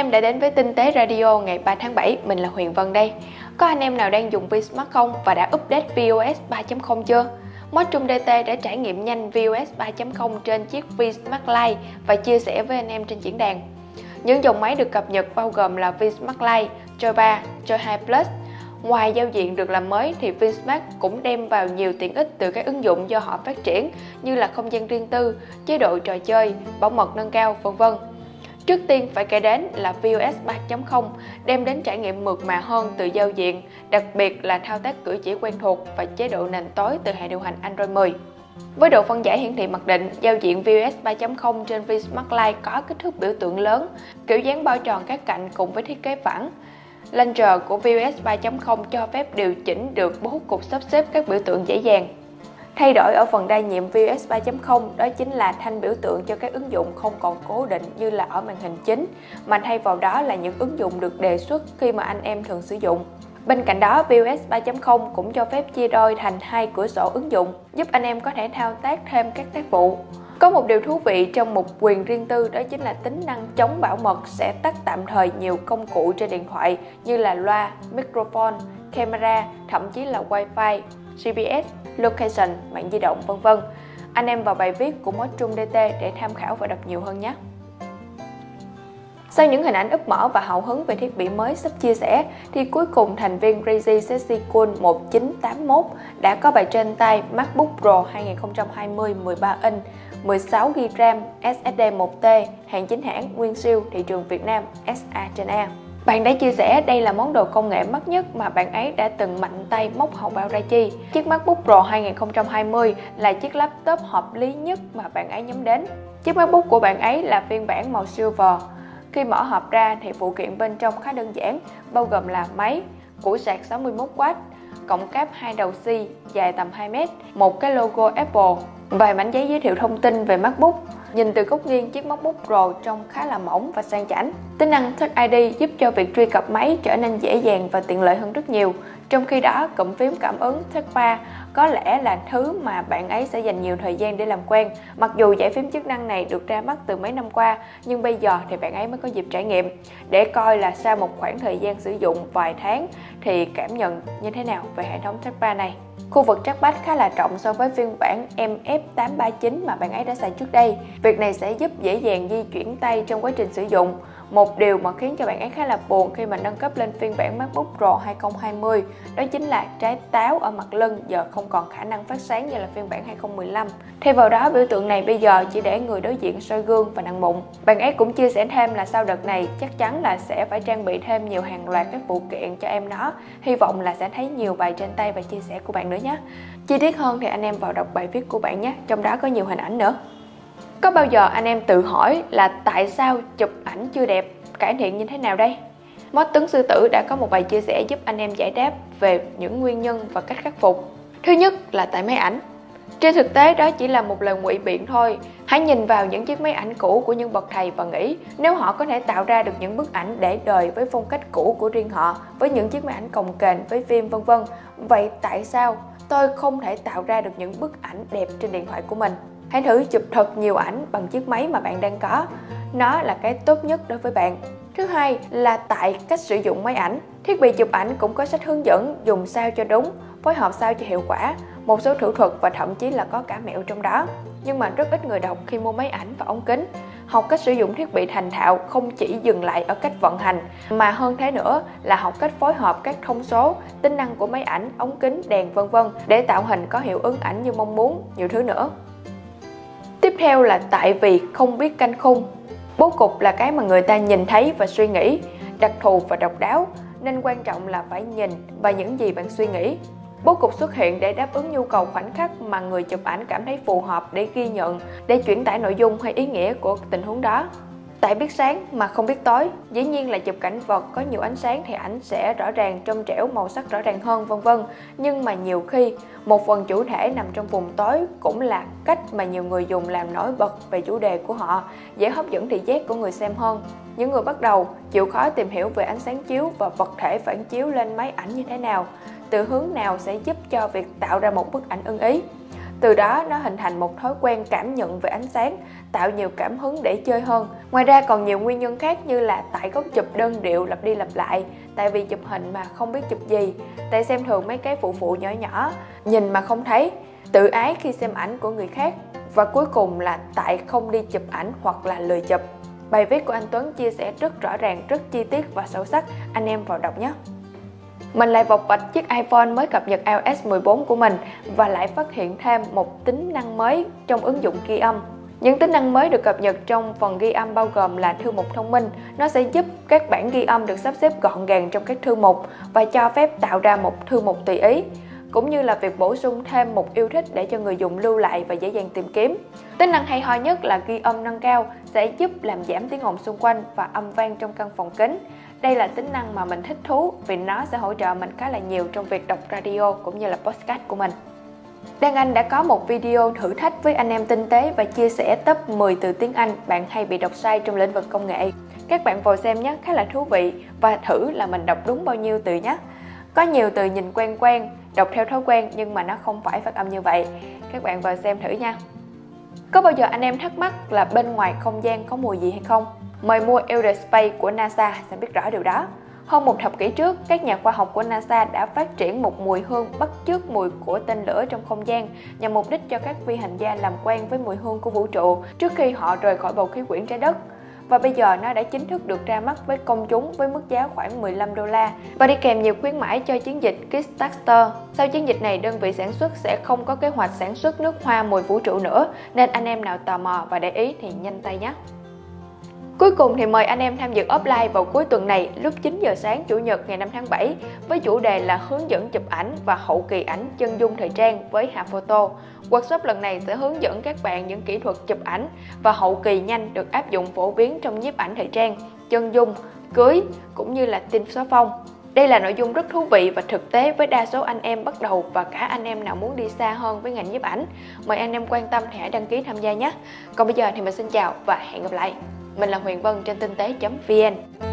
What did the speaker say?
em đã đến với Tinh tế Radio ngày 3 tháng 7, mình là Huyền Vân đây. Có anh em nào đang dùng Vsmart không và đã update iOS 3.0 chưa? Mod Trung DT đã trải nghiệm nhanh iOS 3.0 trên chiếc Vsmart Lite và chia sẻ với anh em trên diễn đàn. Những dòng máy được cập nhật bao gồm là Vsmart Lite, Joy 3, Joy 2 Plus. Ngoài giao diện được làm mới thì Vsmart cũng đem vào nhiều tiện ích từ các ứng dụng do họ phát triển như là không gian riêng tư, chế độ trò chơi, bảo mật nâng cao, vân vân. Trước tiên phải kể đến là iOS 3.0 đem đến trải nghiệm mượt mà hơn từ giao diện, đặc biệt là thao tác cử chỉ quen thuộc và chế độ nền tối từ hệ điều hành Android 10. Với độ phân giải hiển thị mặc định, giao diện iOS 3.0 trên Vsmart Lite có kích thước biểu tượng lớn, kiểu dáng bao tròn các cạnh cùng với thiết kế phẳng. Launcher của iOS 3.0 cho phép điều chỉnh được bố cục sắp xếp các biểu tượng dễ dàng. Thay đổi ở phần đa nhiệm iOS 3.0 đó chính là thanh biểu tượng cho các ứng dụng không còn cố định như là ở màn hình chính, mà thay vào đó là những ứng dụng được đề xuất khi mà anh em thường sử dụng. Bên cạnh đó, iOS 3.0 cũng cho phép chia đôi thành hai cửa sổ ứng dụng, giúp anh em có thể thao tác thêm các tác vụ. Có một điều thú vị trong mục quyền riêng tư đó chính là tính năng chống bảo mật sẽ tắt tạm thời nhiều công cụ trên điện thoại như là loa, microphone, camera, thậm chí là wifi, GPS, location, mạng di động, vân vân. Anh em vào bài viết của Mod Trung DT để tham khảo và đọc nhiều hơn nhé. Sau những hình ảnh úp mở và hào hứng về thiết bị mới sắp chia sẻ thì cuối cùng thành viên Crazy Sexy Cool 1981 đã có bài trên tay MacBook Pro 2020 13 inch 16GB RAM SSD 1T, hàng chính hãng, nguyên siêu, thị trường Việt Nam, SA/A. Bạn đã chia sẻ đây là món đồ công nghệ mắc nhất mà bạn ấy đã từng mạnh tay móc hầu bao ra chi. Chiếc MacBook Pro 2020 là chiếc laptop hợp lý nhất mà bạn ấy nhắm đến. Chiếc MacBook của bạn ấy là phiên bản màu silver. Khi mở hộp ra thì phụ kiện bên trong khá đơn giản, bao gồm là máy, củ sạc 61W, cổng cáp 2 đầu C dài tầm 2m, một cái logo Apple, vài mảnh giấy giới thiệu thông tin về MacBook. Nhìn từ góc nghiêng, chiếc MacBook Pro trông khá là mỏng và sang chảnh. Tính năng Touch ID giúp cho việc truy cập máy trở nên dễ dàng và tiện lợi hơn rất nhiều. Trong khi đó, cụm phím cảm ứng Touch Bar có lẽ là thứ mà bạn ấy sẽ dành nhiều thời gian để làm quen. Mặc dù giải phím chức năng này được ra mắt từ mấy năm qua, nhưng bây giờ thì bạn ấy mới có dịp trải nghiệm để coi là sau một khoảng thời gian sử dụng vài tháng thì cảm nhận như thế nào về hệ thống Touch Bar này. Khu vực trackpad khá là rộng so với phiên bản MF839 mà bạn ấy đã xài trước đây. Việc này sẽ giúp dễ dàng di chuyển tay trong quá trình sử dụng. Một điều mà khiến cho bạn ấy khá là buồn khi mà nâng cấp lên phiên bản MacBook Pro 2020 đó chính là trái táo ở mặt lưng giờ không còn khả năng phát sáng như là phiên bản 2015. Thay vào đó, biểu tượng này bây giờ chỉ để người đối diện soi gương và nặn mụn. Bạn ấy cũng chia sẻ thêm là sau đợt này chắc chắn là sẽ phải trang bị thêm nhiều hàng loạt các phụ kiện cho em nó. Hy vọng là sẽ thấy nhiều bài trên tay và chia sẻ của bạn nữa nhé. Chi tiết hơn thì anh em vào đọc bài viết của bạn nhé, trong đó có nhiều hình ảnh nữa. Có bao giờ anh em tự hỏi là tại sao chụp ảnh chưa đẹp, cải thiện như thế nào đây? Mod Tuấn Sư Tử đã có một bài chia sẻ giúp anh em giải đáp về những nguyên nhân và cách khắc phục. Thứ nhất là tại máy ảnh. Trên thực tế đó chỉ là một lời ngụy biện thôi. Hãy nhìn vào những chiếc máy ảnh cũ của những bậc thầy và nghĩ nếu họ có thể tạo ra được những bức ảnh để đời với phong cách cũ của riêng họ, với những chiếc máy ảnh cồng kềnh với phim vân vân, vậy tại sao tôi không thể tạo ra được những bức ảnh đẹp trên điện thoại của mình? Hãy thử chụp thật nhiều ảnh bằng chiếc máy mà bạn đang có. Nó là cái tốt nhất đối với bạn. Thứ hai là tại cách sử dụng máy ảnh. Thiết bị chụp ảnh cũng có sách hướng dẫn dùng sao cho đúng, phối hợp sao cho hiệu quả, một số thủ thuật và thậm chí là có cả mẹo trong đó. Nhưng mà rất ít người đọc khi mua máy ảnh và ống kính. Học cách sử dụng thiết bị thành thạo không chỉ dừng lại ở cách vận hành, mà hơn thế nữa là học cách phối hợp các thông số, tính năng của máy ảnh, ống kính, đèn vân vân để tạo hình có hiệu ứng ảnh như mong muốn, nhiều thứ nữa. Tiếp theo là tại vì không biết canh khung. Bố cục là cái mà người ta nhìn thấy và suy nghĩ, đặc thù và độc đáo, nên quan trọng là phải nhìn và những gì bạn suy nghĩ. Bố cục xuất hiện để đáp ứng nhu cầu khoảnh khắc mà người chụp ảnh cảm thấy phù hợp để ghi nhận, để chuyển tải nội dung hay ý nghĩa của tình huống đó. Tại biết sáng mà không biết tối, dĩ nhiên là chụp cảnh vật có nhiều ánh sáng thì ảnh sẽ rõ ràng, trong trẻo, màu sắc rõ ràng hơn vân vân. Nhưng mà nhiều khi một phần chủ thể nằm trong vùng tối cũng là cách mà nhiều người dùng làm nổi bật về chủ đề của họ, dễ hấp dẫn thị giác của người xem hơn. Những người bắt đầu chịu khó tìm hiểu về ánh sáng chiếu và vật thể phản chiếu lên máy ảnh như thế nào, từ hướng nào sẽ giúp cho việc tạo ra một bức ảnh ưng ý. Từ đó nó hình thành một thói quen cảm nhận về ánh sáng, tạo nhiều cảm hứng để chơi hơn. Ngoài ra còn nhiều nguyên nhân khác như là tại góc chụp đơn điệu lặp đi lặp lại, tại vì chụp hình mà không biết chụp gì, tại xem thường mấy cái phụ nhỏ nhỏ, nhìn mà không thấy, tự ái khi xem ảnh của người khác, và cuối cùng là tại không đi chụp ảnh hoặc là lười chụp. Bài viết của anh Tuấn chia sẻ rất rõ ràng, rất chi tiết và sâu sắc, anh em vào đọc nhé. Mình lại vọc vạch chiếc iPhone mới cập nhật iOS 14 của mình và lại phát hiện thêm một tính năng mới trong ứng dụng ghi âm. Những tính năng mới được cập nhật trong phần ghi âm bao gồm là thư mục thông minh. Nó sẽ giúp các bản ghi âm được sắp xếp gọn gàng trong các thư mục và cho phép tạo ra một thư mục tùy ý, cũng như là việc bổ sung thêm một yêu thích để cho người dùng lưu lại và dễ dàng tìm kiếm. Tính năng hay ho nhất là ghi âm nâng cao sẽ giúp làm giảm tiếng ồn xung quanh và âm vang trong căn phòng kín. Đây là tính năng mà mình thích thú vì nó sẽ hỗ trợ mình khá là nhiều trong việc đọc radio cũng như là podcast của mình. Đan Anh đã có một video thử thách với anh em Tinh tế và chia sẻ top 10 từ tiếng Anh bạn hay bị đọc sai trong lĩnh vực công nghệ. Các bạn vào xem nhé, khá là thú vị và thử là mình đọc đúng bao nhiêu từ nhé. Có nhiều từ nhìn quen quen, đọc theo thói quen nhưng mà nó không phải phát âm như vậy. Các bạn vào xem thử nha. Có bao giờ anh em thắc mắc là bên ngoài không gian có mùi gì hay không? Mời mua Eau de Space của NASA sẽ biết rõ điều đó. Hơn một thập kỷ trước, các nhà khoa học của NASA đã phát triển một mùi hương bắt chước mùi của tên lửa trong không gian nhằm mục đích cho các phi hành gia làm quen với mùi hương của vũ trụ trước khi họ rời khỏi bầu khí quyển trái đất. Và bây giờ nó đã chính thức được ra mắt với công chúng với mức giá khoảng $15 và đi kèm nhiều khuyến mãi cho chiến dịch Kickstarter. Sau chiến dịch này, đơn vị sản xuất sẽ không có kế hoạch sản xuất nước hoa mùi vũ trụ nữa, nên anh em nào tò mò và để ý thì nhanh tay nhé. Cuối cùng thì mời anh em tham dự offline vào cuối tuần này lúc 9 giờ sáng Chủ nhật ngày 5 tháng 7 với chủ đề là hướng dẫn chụp ảnh và hậu kỳ ảnh chân dung thời trang với Hà Photo. Workshop lần này sẽ hướng dẫn các bạn những kỹ thuật chụp ảnh và hậu kỳ nhanh được áp dụng phổ biến trong nhiếp ảnh thời trang, chân dung, cưới cũng như là tin xóa phong. Đây là nội dung rất thú vị và thực tế với đa số anh em bắt đầu và cả anh em nào muốn đi xa hơn với ngành nhiếp ảnh. Mời anh em quan tâm thì hãy đăng ký tham gia nhé. Còn bây giờ thì mình xin chào và hẹn gặp lại. Mình là Huyền Vân trên tinh tế.vn.